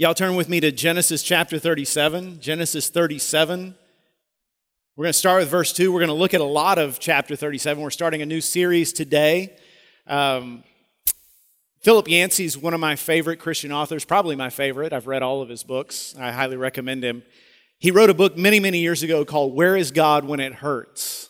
Y'all turn with me to Genesis chapter 37. Genesis 37. We're going to start with verse 2. We're going to look at a lot of chapter 37. We're starting a new series today. Philip Yancey is one of my favorite Christian authors, probably my favorite. I've read all of his books. I highly recommend him. He wrote a book many, many years ago called Where is God When It Hurts?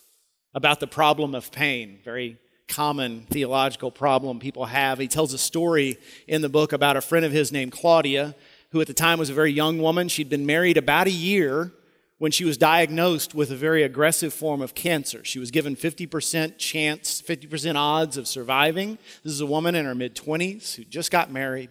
About the problem of pain, very common theological problem people have. He tells a story in the book about a friend of his named Claudia, who at the time was a very young woman. She'd been married about a year when she was diagnosed with a very aggressive form of cancer. She was given 50% chance, 50% odds of surviving. This is a woman in her mid-20s who just got married.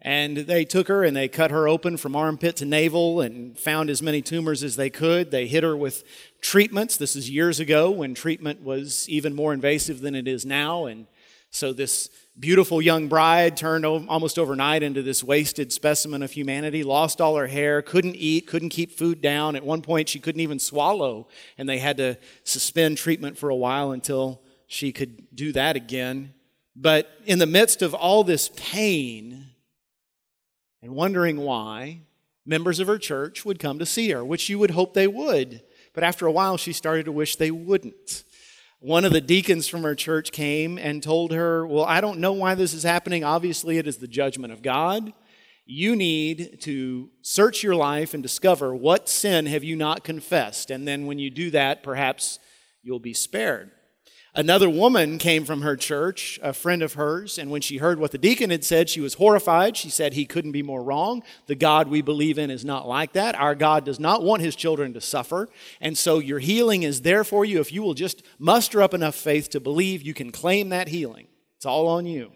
And they took her and they cut her open from armpit to navel and found as many tumors as they could. They hit her with treatments. This is years ago when treatment was even more invasive than it is now. And so this beautiful young bride turned almost overnight into this wasted specimen of humanity, lost all her hair, couldn't eat, couldn't keep food down. At one point, she couldn't even swallow. And they had to suspend treatment for a while until she could do that again. But in the midst of all this pain and wondering why, members of her church would come to see her, which you would hope they would. But after a while, she started to wish they wouldn't. One of the deacons from her church came and told her, well, I don't know why this is happening. Obviously, it is the judgment of God. You need to search your life and discover what sin have you not confessed. And then when you do that, perhaps you'll be spared. Another woman came from her church, a friend of hers, and when she heard what the deacon had said, she was horrified. She said, he couldn't be more wrong. The God we believe in is not like that. Our God does not want his children to suffer, and so your healing is there for you. If you will just muster up enough faith to believe, you can claim that healing. It's all on you.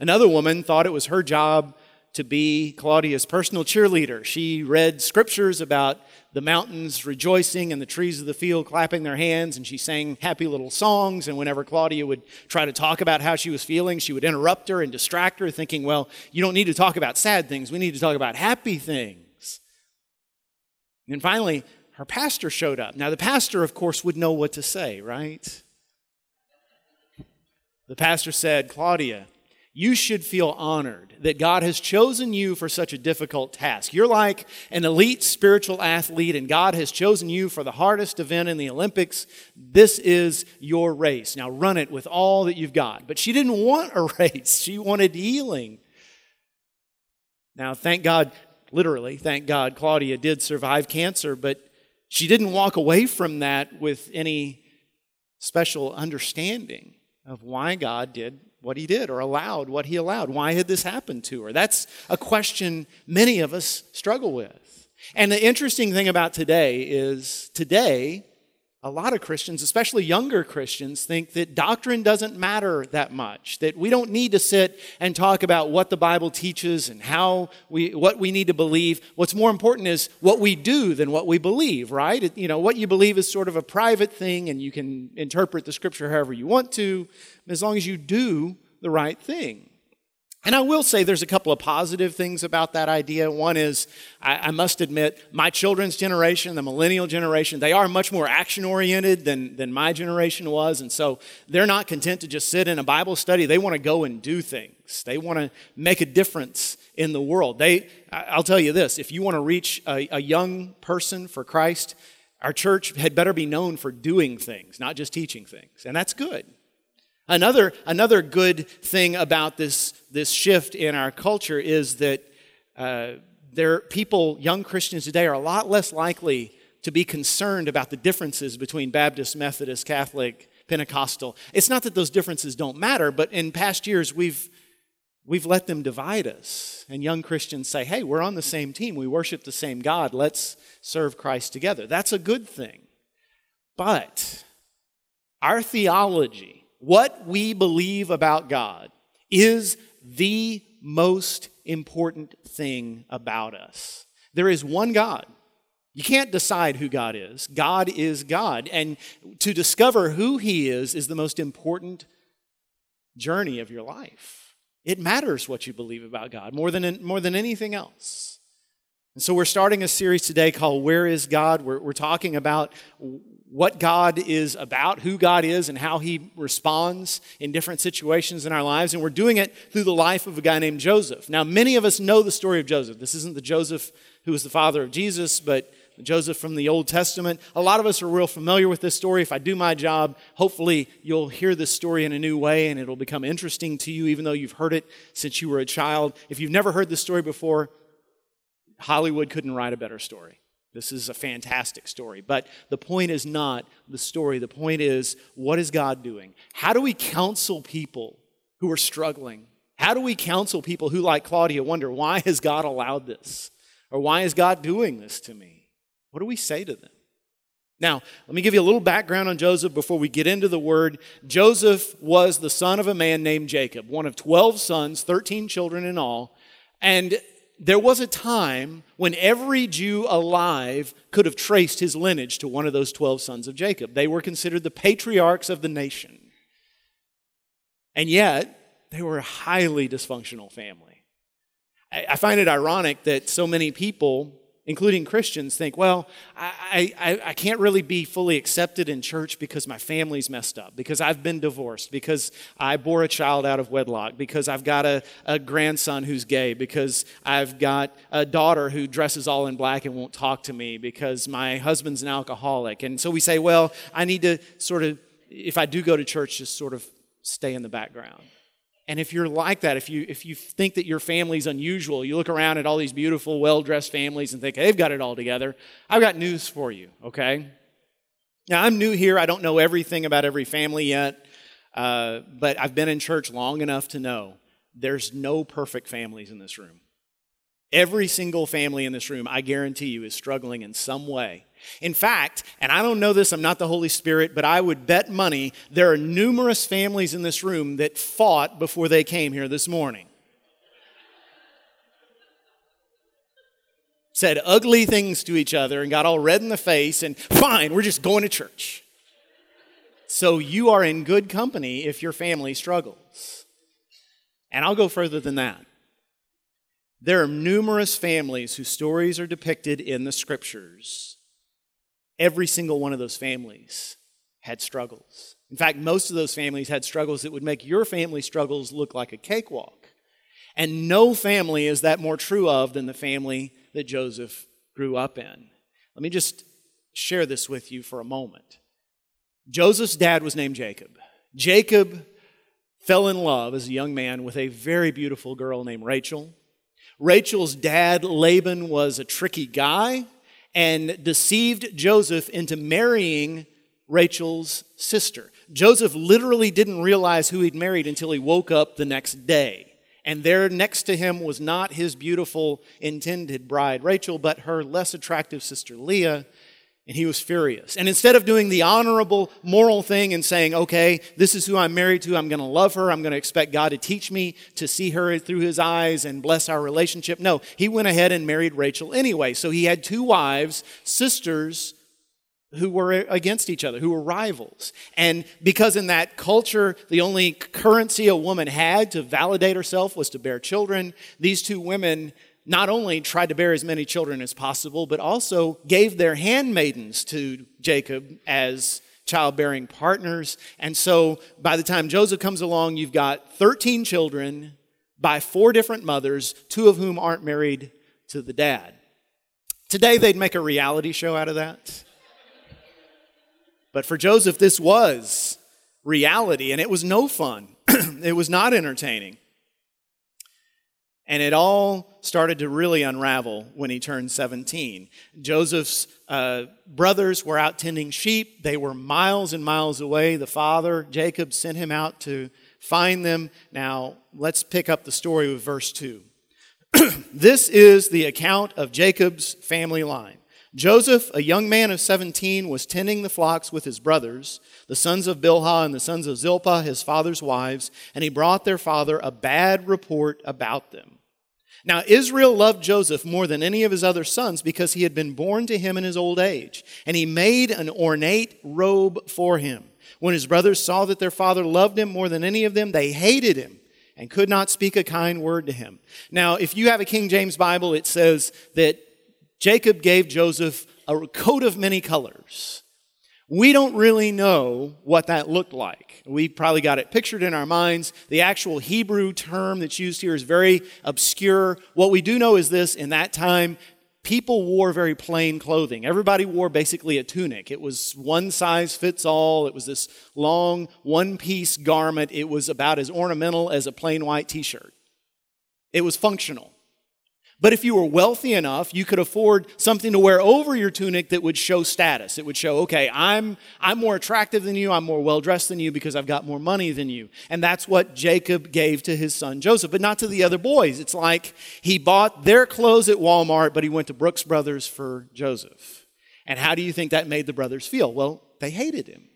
Another woman thought it was her job to be Claudia's personal cheerleader. She read scriptures about the mountains rejoicing and the trees of the field clapping their hands, and she sang happy little songs, and whenever Claudia would try to talk about how she was feeling, she would interrupt her and distract her, thinking, well, you don't need to talk about sad things. We need to talk about happy things. And finally, her pastor showed up. Now, the pastor, of course, would know what to say, right? The pastor said, Claudia, you should feel honored that God has chosen you for such a difficult task. You're like an elite spiritual athlete, and God has chosen you for the hardest event in the Olympics. This is your race. Now run it with all that you've got. But she didn't want a race. She wanted healing. Now, thank God, literally, thank God, Claudia did survive cancer, but she didn't walk away from that with any special understanding of why God did what he did or allowed what he allowed. Why had this happened to her? That's a question many of us struggle with. And the interesting thing about today is today, a lot of Christians, especially younger Christians, think that doctrine doesn't matter that much, that we don't need to sit and talk about what the Bible teaches and how what we need to believe. What's more important is what we do than what we believe, right? What you believe is sort of a private thing, and you can interpret the scripture however you want to, as long as you do the right thing. And I will say there's a couple of positive things about that idea. One is, I must admit, my children's generation, the millennial generation, they are much more action-oriented than my generation was. And so they're not content to just sit in a Bible study. They want to go and do things. They want to make a difference in the world. I'll tell you this, if you want to reach a young person for Christ, our church had better be known for doing things, not just teaching things. And that's good. Another good thing about this shift in our culture is that young Christians today are a lot less likely to be concerned about the differences between Baptist, Methodist, Catholic, Pentecostal. It's not that those differences don't matter, but in past years we've let them divide us. And young Christians say, hey, we're on the same team. We worship the same God. Let's serve Christ together. That's a good thing. But our theology, what we believe about God, is the most important thing about us. There is one God. You can't decide who God is. God is God. And to discover who he is the most important journey of your life. It matters what you believe about God more than anything else. And so we're starting a series today called Where is God? We're talking about what God is about, who God is, and how he responds in different situations in our lives. And we're doing it through the life of a guy named Joseph. Now, many of us know the story of Joseph. This isn't the Joseph who was the father of Jesus, but Joseph from the Old Testament. A lot of us are real familiar with this story. If I do my job, hopefully you'll hear this story in a new way and it'll become interesting to you, even though you've heard it since you were a child. If you've never heard this story before, Hollywood couldn't write a better story. This is a fantastic story. But the point is not the story. The point is, what is God doing? How do we counsel people who are struggling? How do we counsel people who, like Claudia, wonder, why has God allowed this? Or why is God doing this to me? What do we say to them? Now, let me give you a little background on Joseph before we get into the word. Joseph was the son of a man named Jacob, one of 12 sons, 13 children in all. And there was a time when every Jew alive could have traced his lineage to one of those 12 sons of Jacob. They were considered the patriarchs of the nation. And yet, they were a highly dysfunctional family. I find it ironic that so many people, including Christians, think, well, I can't really be fully accepted in church because my family's messed up, because I've been divorced, because I bore a child out of wedlock, because I've got a grandson who's gay, because I've got a daughter who dresses all in black and won't talk to me, because my husband's an alcoholic. And so we say, well, I need to sort of, if I do go to church, just sort of stay in the background. And if you're like that, if you think that your family's unusual, you look around at all these beautiful, well-dressed families and think, hey, they've got it all together, I've got news for you, okay? Now, I'm new here. I don't know everything about every family yet, but I've been in church long enough to know there's no perfect families in this room. Every single family in this room, I guarantee you, is struggling in some way. In fact, and I don't know this, I'm not the Holy Spirit, but I would bet money there are numerous families in this room that fought before they came here this morning. Said ugly things to each other and got all red in the face and, fine, we're just going to church. So you are in good company if your family struggles. And I'll go further than that. There are numerous families whose stories are depicted in the scriptures. Every single one of those families had struggles. In fact, most of those families had struggles that would make your family struggles look like a cakewalk. And no family is that more true of than the family that Joseph grew up in. Let me just share this with you for a moment. Joseph's dad was named Jacob. Jacob fell in love as a young man with a very beautiful girl named Rachel. Rachel's dad, Laban, was a tricky guy and deceived Joseph into marrying Rachel's sister. Joseph literally didn't realize who he'd married until he woke up the next day. And there next to him was not his beautiful intended bride, Rachel, but her less attractive sister, Leah. And he was furious. And instead of doing the honorable, moral thing and saying, okay, this is who I'm married to, I'm going to love her, I'm going to expect God to teach me to see her through his eyes and bless our relationship. No, he went ahead and married Rachel anyway. So he had two wives, sisters, who were against each other, who were rivals. And because in that culture, the only currency a woman had to validate herself was to bear children, these two women not only tried to bear as many children as possible, but also gave their handmaidens to Jacob as childbearing partners. And so by the time Joseph comes along, you've got 13 children by four different mothers, two of whom aren't married to the dad. Today, they'd make a reality show out of that. But for Joseph, this was reality, and it was no fun. It was not entertaining. And it all started to really unravel when he turned 17. Joseph's brothers were out tending sheep. They were miles and miles away. The father, Jacob, sent him out to find them. Now, let's pick up the story with verse 2. This is the account of Jacob's family line. Joseph, a young man of 17, was tending the flocks with his brothers, the sons of Bilhah and the sons of Zilpah, his father's wives, and he brought their father a bad report about them. Now, Israel loved Joseph more than any of his other sons because he had been born to him in his old age, and he made an ornate robe for him. When his brothers saw that their father loved him more than any of them, they hated him and could not speak a kind word to him. Now, if you have a King James Bible, it says that Jacob gave Joseph a coat of many colors. We don't really know what that looked like. We probably got it pictured in our minds. The actual Hebrew term that's used here is very obscure. What we do know is this: in that time, people wore very plain clothing. Everybody wore basically a tunic. It was one size fits all. It was this long one-piece garment. It was about as ornamental as a plain white t-shirt. It was functional. But if you were wealthy enough, you could afford something to wear over your tunic that would show status. It would show, okay, I'm more attractive than you, I'm more well-dressed than you because I've got more money than you. And that's what Jacob gave to his son Joseph, but not to the other boys. It's like he bought their clothes at Walmart, but he went to Brooks Brothers for Joseph. And how do you think that made the brothers feel? Well, they hated him.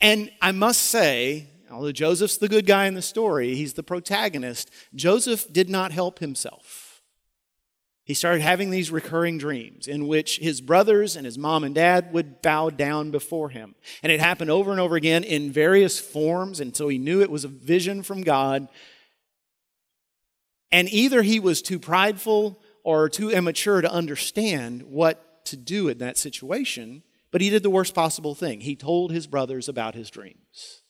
And I must say, although Joseph's the good guy in the story, he's the protagonist, Joseph did not help himself. He started having these recurring dreams in which his brothers and his mom and dad would bow down before him. And it happened over and over again in various forms until he knew it was a vision from God. And either he was too prideful or too immature to understand what to do in that situation, but he did the worst possible thing. He told his brothers about his dreams.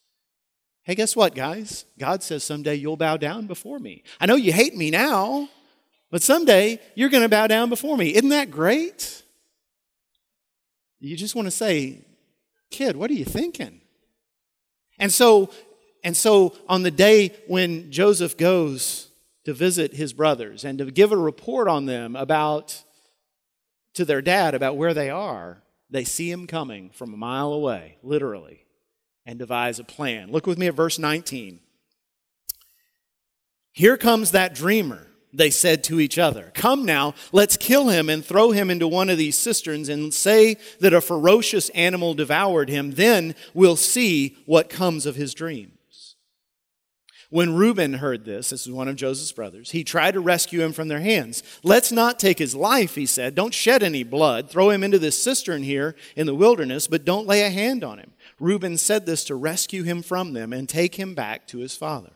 Hey, guess what, guys? God says someday you'll bow down before me. I know you hate me now, but someday, you're going to bow down before me. Isn't that great? You just want to say, kid, what are you thinking? And so on the day when Joseph goes to visit his brothers and to give a report on them to their dad about where they are, they see him coming from a mile away, literally, and devise a plan. Look with me at verse 19. Here comes that dreamer, they said to each other. Come now, let's kill him and throw him into one of these cisterns and say that a ferocious animal devoured him. Then we'll see what comes of his dreams. When Reuben heard this is one of Joseph's brothers, he tried to rescue him from their hands. Let's not take his life, he said. Don't shed any blood. Throw him into this cistern here in the wilderness, but don't lay a hand on him. Reuben said this to rescue him from them and take him back to his father.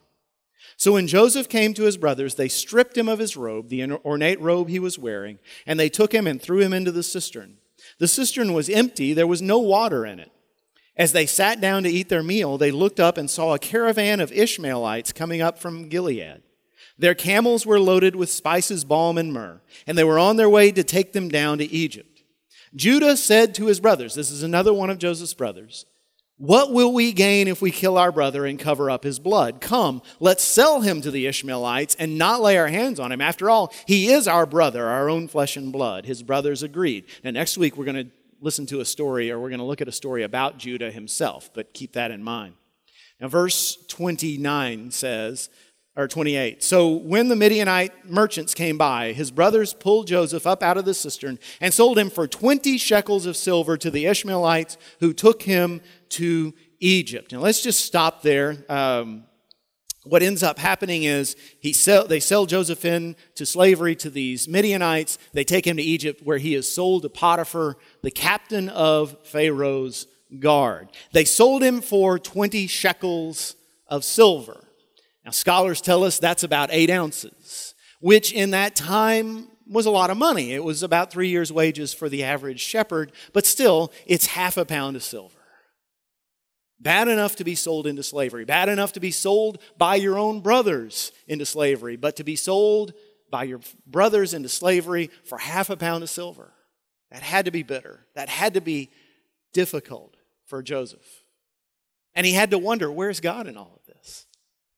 So when Joseph came to his brothers, they stripped him of his robe, the ornate robe he was wearing, and they took him and threw him into the cistern. The cistern was empty. There was no water in it. As they sat down to eat their meal, they looked up and saw a caravan of Ishmaelites coming up from Gilead. Their camels were loaded with spices, balm, and myrrh, and they were on their way to take them down to Egypt. Judah said to his brothers, this is another one of Joseph's brothers, what will we gain if we kill our brother and cover up his blood? Come, let's sell him to the Ishmaelites and not lay our hands on him. After all, he is our brother, our own flesh and blood. His brothers agreed. Now, next week, we're going to look at a story about Judah himself, but keep that in mind. Now, verse 29 says, or 28, so when the Midianite merchants came by, his brothers pulled Joseph up out of the cistern and sold him for 20 shekels of silver to the Ishmaelites, who took him to Egypt. Now let's just stop there. What ends up happening is they sell Joseph in to slavery to these Midianites. They take him to Egypt, where he is sold to Potiphar, the captain of Pharaoh's guard. They sold him for 20 shekels of silver. Now scholars tell us that's about 8 ounces, which in that time was a lot of money. It was about 3 years' wages for the average shepherd, but still, it's half a pound of silver. Bad enough to be sold into slavery. Bad enough to be sold by your own brothers into slavery. But to be sold by your brothers into slavery for half a pound of silver. That had to be bitter. That had to be difficult for Joseph. And he had to wonder, where's God in all of this?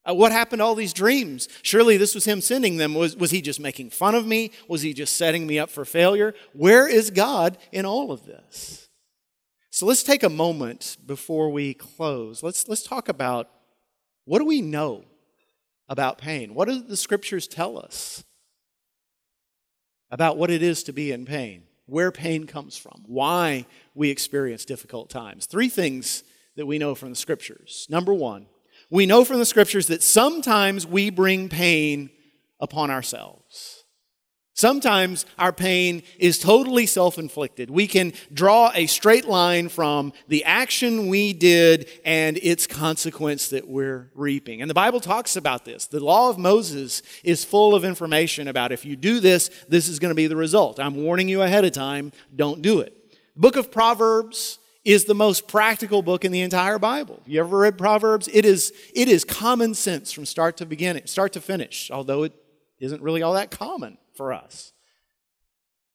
What happened to all these dreams? Surely this was him sending them. Was he just making fun of me? Was he just setting me up for failure? Where is God in all of this? So let's take a moment before we close. Let's talk about, what do we know about pain? What do the scriptures tell us about what it is to be in pain? Where pain comes from? Why we experience difficult times? 3 things that we know from the scriptures. Number 1, we know from the scriptures that sometimes we bring pain upon ourselves. Sometimes our pain is totally self-inflicted. We can draw a straight line from the action we did and its consequence that we're reaping. And the Bible talks about this. The law of Moses is full of information about if you do this, this is going to be the result. I'm warning you ahead of time, don't do it. The book of Proverbs is the most practical book in the entire Bible. You ever read Proverbs? It is common sense from start to beginning, start to finish, although it isn't really all that common for us.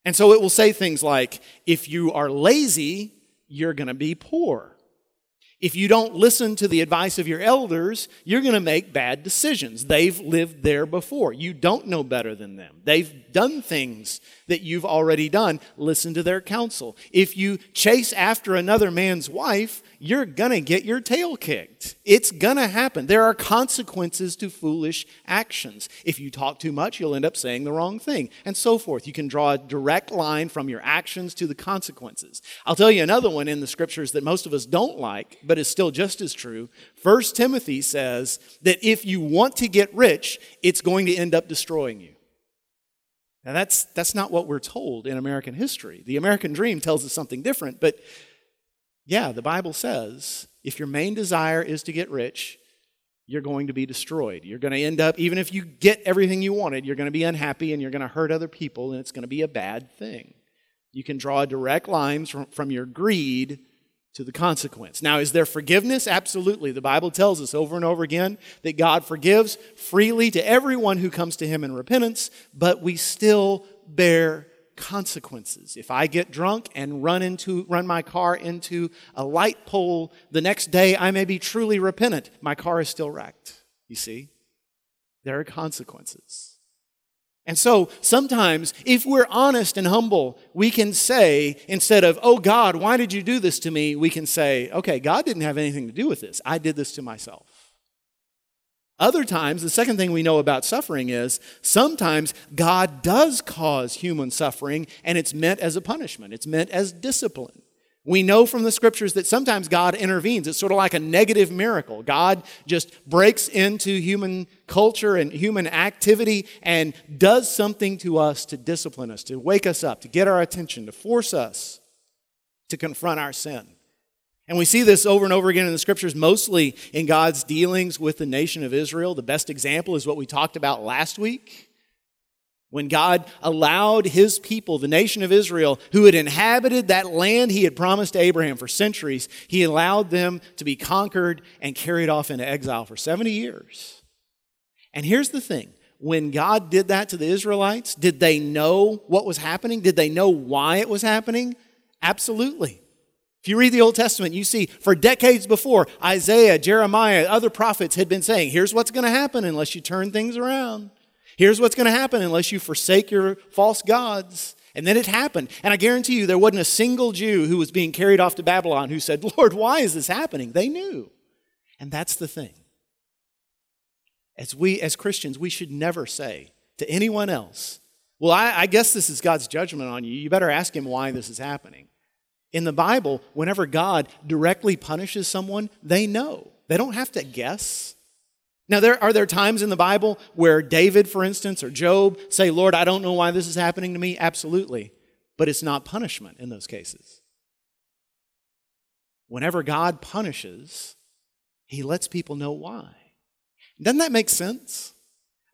And so it will say things like, if you are lazy, you're going to be poor. If you don't listen to the advice of your elders, you're going to make bad decisions. They've lived there before. You don't know better than them. They've done things that you've already done. Listen to their counsel. If you chase after another man's wife, you're going to get your tail kicked. It's going to happen. There are consequences to foolish actions. If you talk too much, you'll end up saying the wrong thing, and so forth. You can draw a direct line from your actions to the consequences. I'll tell you another one in the scriptures that most of us don't like, but is still just as true. 1 Timothy says that if you want to get rich, it's going to end up destroying you. Now, that's not what we're told in American history. The American dream tells us something different, but yeah, the Bible says if your main desire is to get rich, you're going to be destroyed. You're going to end up, even if you get everything you wanted, you're going to be unhappy and you're going to hurt other people, and it's going to be a bad thing. You can draw direct lines from your greed to the consequence. Now, is there forgiveness? Absolutely. The Bible tells us over and over again that God forgives freely to everyone who comes to Him in repentance, but we still bear consequences. If I get drunk and run my car into a light pole the next day, I may be truly repentant. My car is still wrecked. You see, there are consequences. And so sometimes if we're honest and humble, we can say, instead of, oh God, why did you do this to me? We can say, okay, God didn't have anything to do with this. I did this to myself. Other times, the second thing we know about suffering is sometimes God does cause human suffering, and it's meant as a punishment. It's meant as discipline. We know from the scriptures that sometimes God intervenes. It's sort of like a negative miracle. God just breaks into human culture and human activity and does something to us to discipline us, to wake us up, to get our attention, to force us to confront our sin. And we see this over and over again in the scriptures, mostly in God's dealings with the nation of Israel. The best example is what we talked about last week, when God allowed His people, the nation of Israel, who had inhabited that land He had promised to Abraham for centuries, He allowed them to be conquered and carried off into exile for 70 years. And here's the thing. When God did that to the Israelites, did they know what was happening? Did they know why it was happening? Absolutely. If you read the Old Testament, you see for decades before, Isaiah, Jeremiah, other prophets had been saying, here's what's going to happen unless you turn things around. Here's what's going to happen unless you forsake your false gods. And then it happened. And I guarantee you there wasn't a single Jew who was being carried off to Babylon who said, Lord, why is this happening? They knew. And that's the thing. As Christians, we should never say to anyone else, well, I guess this is God's judgment on you. You better ask Him why this is happening. In the Bible, whenever God directly punishes someone, they know. They don't have to guess. Now, there are times in the Bible where David, for instance, or Job say, Lord, I don't know why this is happening to me. Absolutely. But it's not punishment in those cases. Whenever God punishes, He lets people know why. Doesn't that make sense?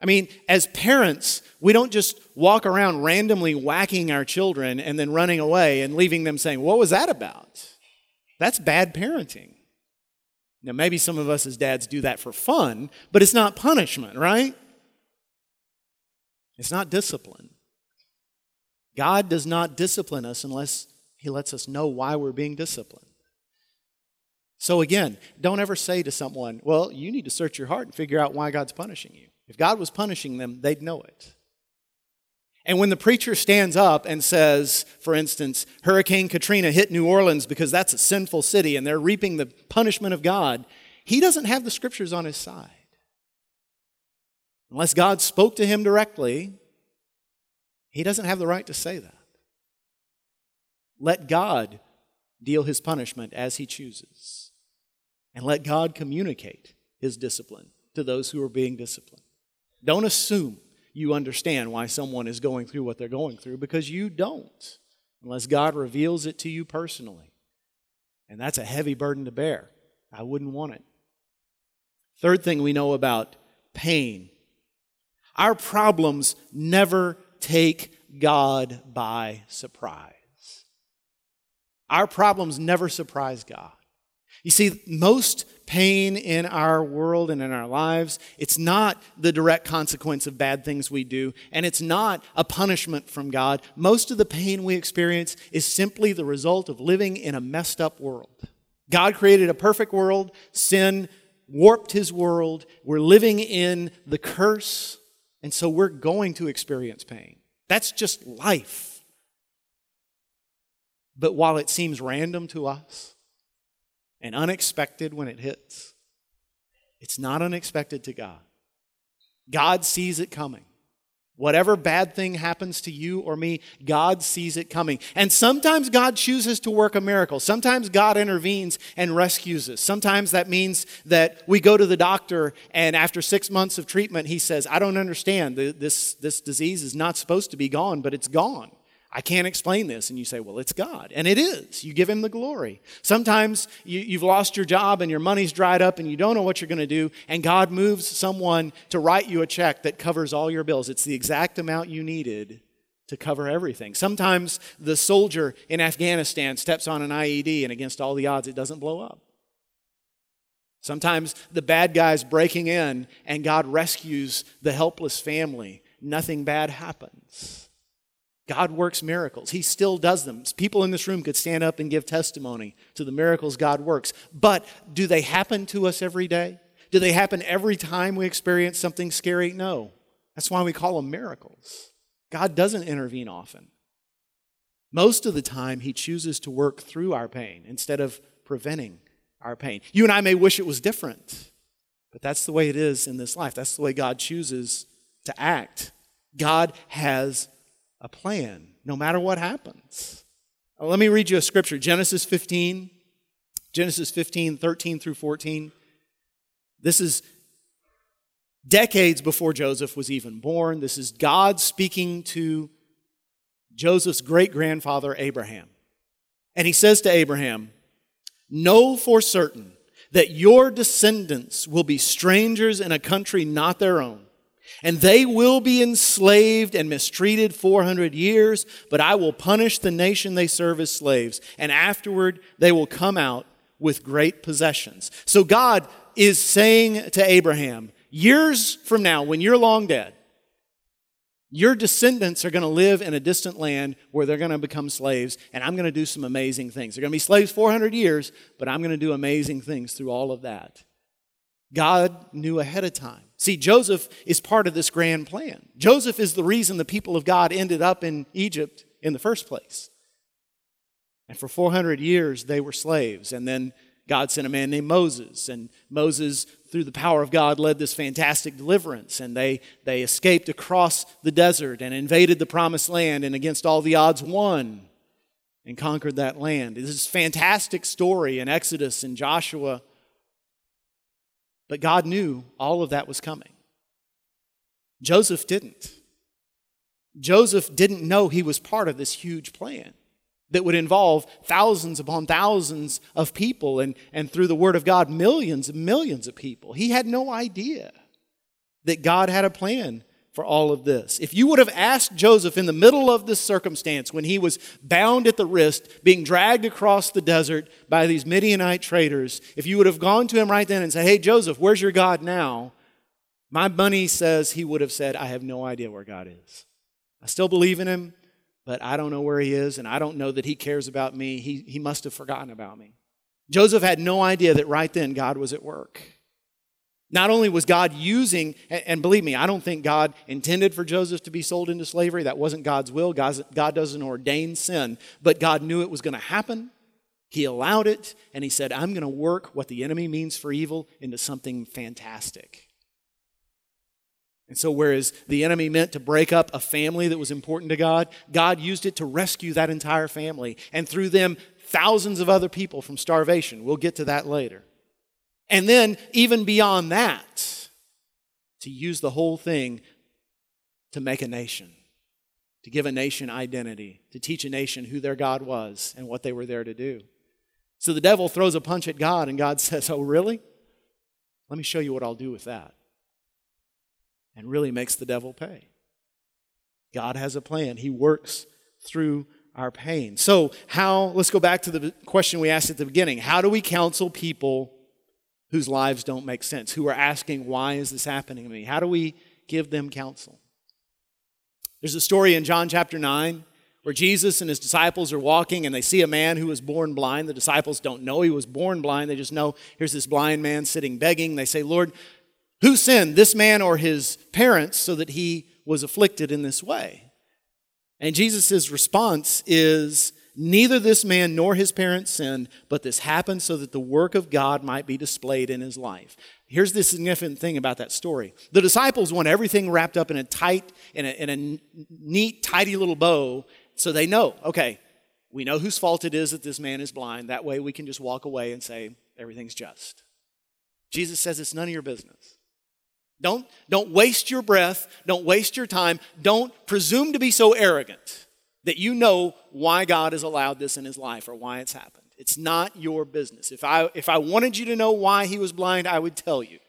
I mean, as parents, we don't just walk around randomly whacking our children and then running away and leaving them saying, what was that about? That's bad parenting. Now, maybe some of us as dads do that for fun, but it's not punishment, right? It's not discipline. God does not discipline us unless He lets us know why we're being disciplined. So again, don't ever say to someone, well, you need to search your heart and figure out why God's punishing you. If God was punishing them, they'd know it. And when the preacher stands up and says, for instance, Hurricane Katrina hit New Orleans because that's a sinful city and they're reaping the punishment of God, he doesn't have the scriptures on his side. Unless God spoke to him directly, he doesn't have the right to say that. Let God deal His punishment as He chooses. And let God communicate His discipline to those who are being disciplined. Don't assume. you understand why someone is going through what they're going through, because you don't, unless God reveals it to you personally. And that's a heavy burden to bear. I wouldn't want it. Third thing we know about pain. Our problems never take God by surprise. Our problems never surprise God. You see, most pain in our world and in our lives, it's not the direct consequence of bad things we do, and it's not a punishment from God. Most of the pain we experience is simply the result of living in a messed up world. God created a perfect world. Sin warped his world. We're living in the curse, and so we're going to experience pain. That's just life. But while it seems random to us and unexpected when it hits, it's not unexpected to God. God sees it coming. Whatever bad thing happens to you or me, God sees it coming. And sometimes God chooses to work a miracle. Sometimes God intervenes and rescues us. Sometimes that means that we go to the doctor, and after 6 months of treatment, he says, I don't understand. This disease is not supposed to be gone, but it's gone. I can't explain this. And you say, well, it's God. And it is. You give him the glory. Sometimes you've lost your job and your money's dried up and you don't know what you're going to do. And God moves someone to write you a check that covers all your bills. It's the exact amount you needed to cover everything. Sometimes the soldier in Afghanistan steps on an IED and against all the odds, it doesn't blow up. Sometimes the bad guy's breaking in and God rescues the helpless family. Nothing bad happens. God works miracles. He still does them. People in this room could stand up and give testimony to the miracles God works. But do they happen to us every day? Do they happen every time we experience something scary? No. That's why we call them miracles. God doesn't intervene often. Most of the time, he chooses to work through our pain instead of preventing our pain. You and I may wish it was different, but that's the way it is in this life. That's the way God chooses to act. God has a plan, no matter what happens. Let me read you a scripture, Genesis 15, 13 through 14. This is decades before Joseph was even born. This is God speaking to Joseph's great-grandfather, Abraham. And he says to Abraham, know for certain that your descendants will be strangers in a country not their own. And they will be enslaved and mistreated 400 years, but I will punish the nation they serve as slaves, and afterward they will come out with great possessions. So God is saying to Abraham, years from now, when you're long dead, your descendants are going to live in a distant land where they're going to become slaves, and I'm going to do some amazing things. They're going to be slaves 400 years, but I'm going to do amazing things through all of that. God knew ahead of time. See, Joseph is part of this grand plan. Joseph is the reason the people of God ended up in Egypt in the first place. And for 400 years, they were slaves. And then God sent a man named Moses. And Moses, through the power of God, led this fantastic deliverance. And they escaped across the desert and invaded the promised land. And against all the odds, won and conquered that land. This is a fantastic story in Exodus and Joshua. But God knew all of that was coming. Joseph didn't. Joseph didn't know he was part of this huge plan that would involve thousands upon thousands of people and through the Word of God, millions and millions of people. He had no idea that God had a plan for all of this. If you would have asked Joseph in the middle of this circumstance when he was bound at the wrist, being dragged across the desert by these Midianite traders, if you would have gone to him right then and said, hey, Joseph, where's your God now? My money says he would have said, I have no idea where God is. I still believe in him, but I don't know where he is, and I don't know that he cares about me. He must have forgotten about me. Joseph had no idea that right then God was at work. Not only was God using, and believe me, I don't think God intended for Joseph to be sold into slavery. That wasn't God's will. God doesn't ordain sin. But God knew it was going to happen. He allowed it. And he said, I'm going to work what the enemy means for evil into something fantastic. And so whereas the enemy meant to break up a family that was important to God, God used it to rescue that entire family. And through them, thousands of other people from starvation. We'll get to that later. And then, even beyond that, to use the whole thing to make a nation, to give a nation identity, to teach a nation who their God was and what they were there to do. So the devil throws a punch at God, and God says, "Oh, really? Let me show you what I'll do with that." And really makes the devil pay. God has a plan. He works through our pain. So let's go back to the question we asked at the beginning. How do we counsel people whose lives don't make sense, who are asking, why is this happening to me? How do we give them counsel? There's a story in John chapter 9 where Jesus and his disciples are walking, and they see a man who was born blind. The disciples don't know he was born blind. They just know here's this blind man sitting begging. They say, "Lord, who sinned, this man or his parents, so that he was afflicted in this way?" And Jesus' response is, "Neither this man nor his parents sinned, but this happened so that the work of God might be displayed in his life." Here's the significant thing about that story. The disciples want everything wrapped up in a neat, tidy little bow, so they know, okay, we know whose fault it is that this man is blind. That way we can just walk away and say, everything's just. Jesus says it's none of your business. Don't waste your breath. Don't waste your time. Don't presume to be so arrogant that you know why God has allowed this in his life or why it's happened. It's not your business. If I wanted you to know why he was blind, I would tell you.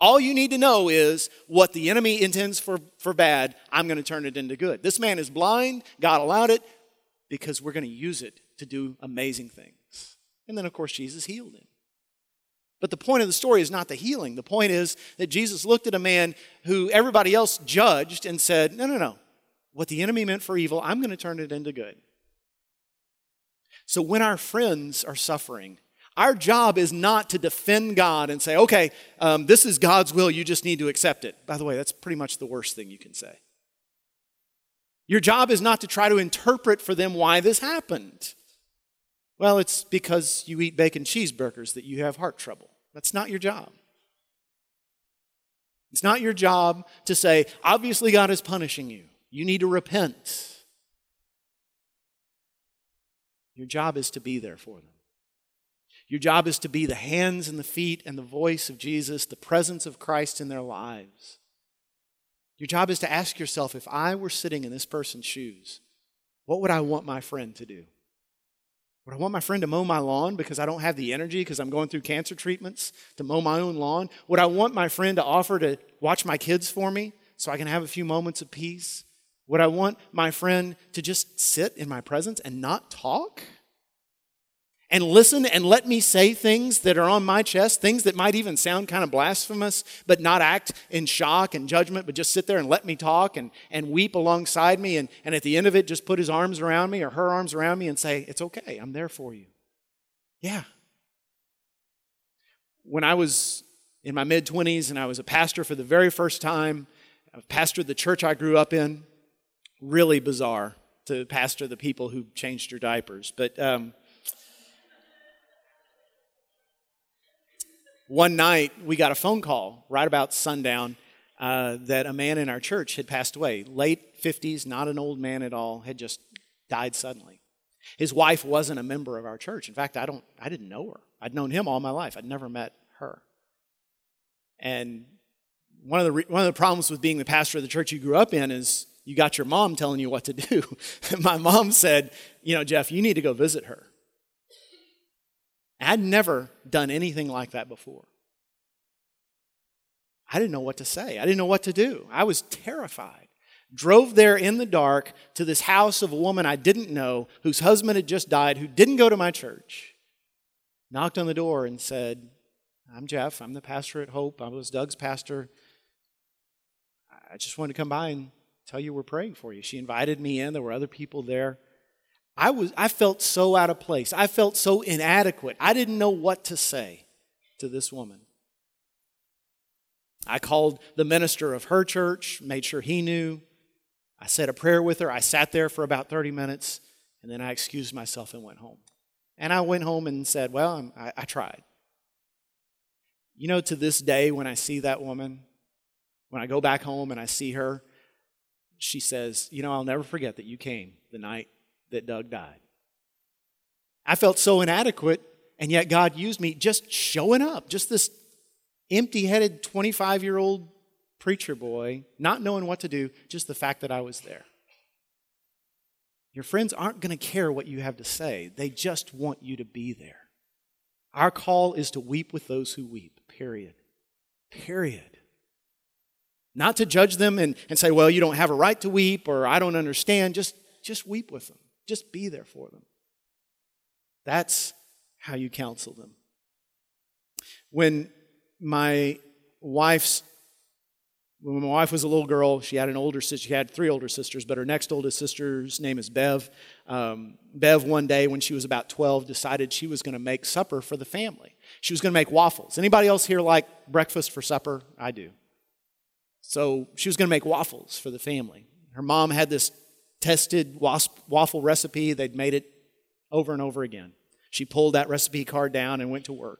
All you need to know is what the enemy intends for bad, I'm going to turn it into good. This man is blind. God allowed it because we're going to use it to do amazing things. And then, of course, Jesus healed him. But the point of the story is not the healing. The point is that Jesus looked at a man who everybody else judged and said, no. What the enemy meant for evil, I'm going to turn it into good. So when our friends are suffering, our job is not to defend God and say, okay, this is God's will, you just need to accept it. By the way, that's pretty much the worst thing you can say. Your job is not to try to interpret for them why this happened. Well, it's because you eat bacon cheeseburgers that you have heart trouble. That's not your job. It's not your job to say, obviously God is punishing you. You need to repent. Your job is to be there for them. Your job is to be the hands and the feet and the voice of Jesus, the presence of Christ in their lives. Your job is to ask yourself, if I were sitting in this person's shoes, what would I want my friend to do? Would I want my friend to mow my lawn because I don't have the energy because I'm going through cancer treatments to mow my own lawn? Would I want my friend to offer to watch my kids for me so I can have a few moments of peace? Would I want my friend to just sit in my presence and not talk? And listen and let me say things that are on my chest, things that might even sound kind of blasphemous, but not act in shock and judgment, but just sit there and let me talk and weep alongside me and at the end of it just put his arms around me or her arms around me and say, it's okay, I'm there for you. Yeah. When I was in my mid-20s and I was a pastor for the very first time, I pastored the church I grew up in. Really bizarre to pastor the people who changed your diapers, but... One night, we got a phone call right about sundown that a man in our church had passed away. Late 50s, not an old man at all, had just died suddenly. His wife wasn't a member of our church. In fact, I didn't know her. I'd known him all my life. I'd never met her. And one of the problems with being the pastor of the church you grew up in is you got your mom telling you what to do. My mom said, Jeff, you need to go visit her. I'd never done anything like that before. I didn't know what to say. I didn't know what to do. I was terrified. Drove there in the dark to this house of a woman I didn't know, whose husband had just died, who didn't go to my church. Knocked on the door and said, I'm Jeff. I'm the pastor at Hope. I was Doug's pastor. I just wanted to come by and tell you we're praying for you. She invited me in. There were other people there. I felt so out of place. I felt so inadequate. I didn't know what to say to this woman. I called the minister of her church, made sure he knew. I said a prayer with her. I sat there for about 30 minutes, and then I excused myself and went home. And I went home and said, well, I tried. To this day, when I see that woman, when I go back home and I see her, she says, I'll never forget that you came the night that Doug died. I felt so inadequate, and yet God used me just showing up, just this empty-headed 25-year-old preacher boy, not knowing what to do, just the fact that I was there. Your friends aren't going to care what you have to say. They just want you to be there. Our call is to weep with those who weep, period. Period. Not to judge them and say, well, you don't have a right to weep, or I don't understand. Just weep with them. Just be there for them. That's how you counsel them. When my wife was a little girl, she had an older sister. She had three older sisters, but her next oldest sister's name is Bev. Bev, one day when she was about 12, decided she was going to make supper for the family. She was going to make waffles. Anybody else here like breakfast for supper? I do. So she was going to make waffles for the family. Her mom had this tested waffle recipe. They'd made it over and over again. She pulled that recipe card down and went to work.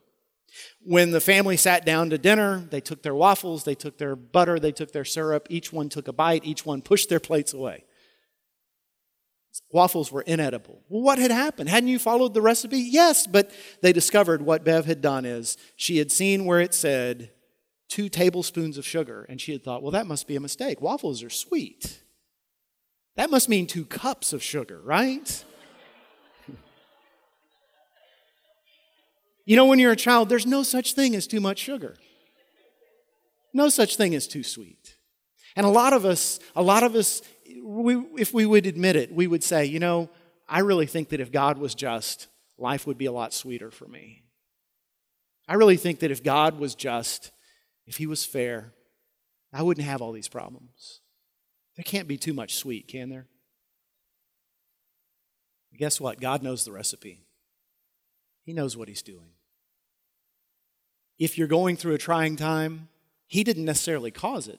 When the family sat down to dinner, they took their waffles, they took their butter, they took their syrup. Each one took a bite. Each one pushed their plates away. Waffles were inedible. Well, what had happened? Hadn't you followed the recipe? Yes, but they discovered what Bev had done is she had seen where it said 2 tablespoons of sugar, and she had thought, well, that must be a mistake. Waffles are sweet. That must mean 2 cups of sugar, right? You know, when you're a child, there's no such thing as too much sugar. No such thing as too sweet. And a lot of us, if we would admit it, we would say, you know, I really think that if God was just, life would be a lot sweeter for me. I really think that if God was just, if he was fair, I wouldn't have all these problems. There can't be too much sweet, can there? But guess what? God knows the recipe. He knows what he's doing. If you're going through a trying time, he didn't necessarily cause it,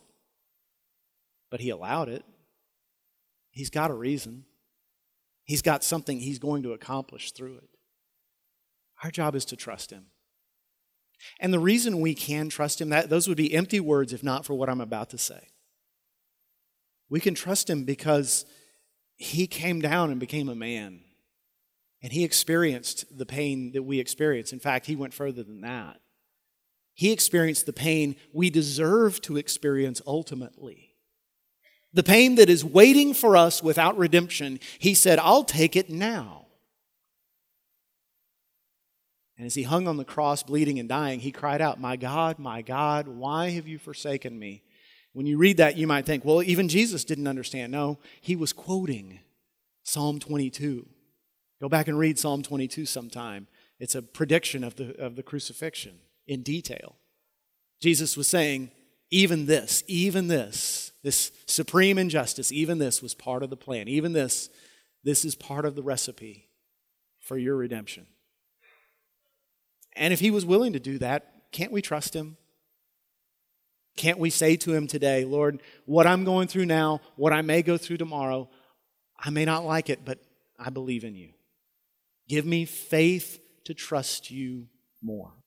but he allowed it. He's got a reason. He's got something he's going to accomplish through it. Our job is to trust him. And the reason we can trust him, those would be empty words if not for what I'm about to say. We can trust him because he came down and became a man. And he experienced the pain that we experience. In fact, he went further than that. He experienced the pain we deserve to experience ultimately. The pain that is waiting for us without redemption. He said, I'll take it now. And as he hung on the cross, bleeding and dying, he cried out, my God, why have you forsaken me? When you read that, you might think, well, even Jesus didn't understand. No, he was quoting Psalm 22. Go back and read Psalm 22 sometime. It's a prediction of the crucifixion in detail. Jesus was saying, even this supreme injustice, even this was part of the plan. Even this is part of the recipe for your redemption. And if he was willing to do that, can't we trust him? Can't we say to him today, Lord, what I'm going through now, what I may go through tomorrow, I may not like it, but I believe in you. Give me faith to trust you more.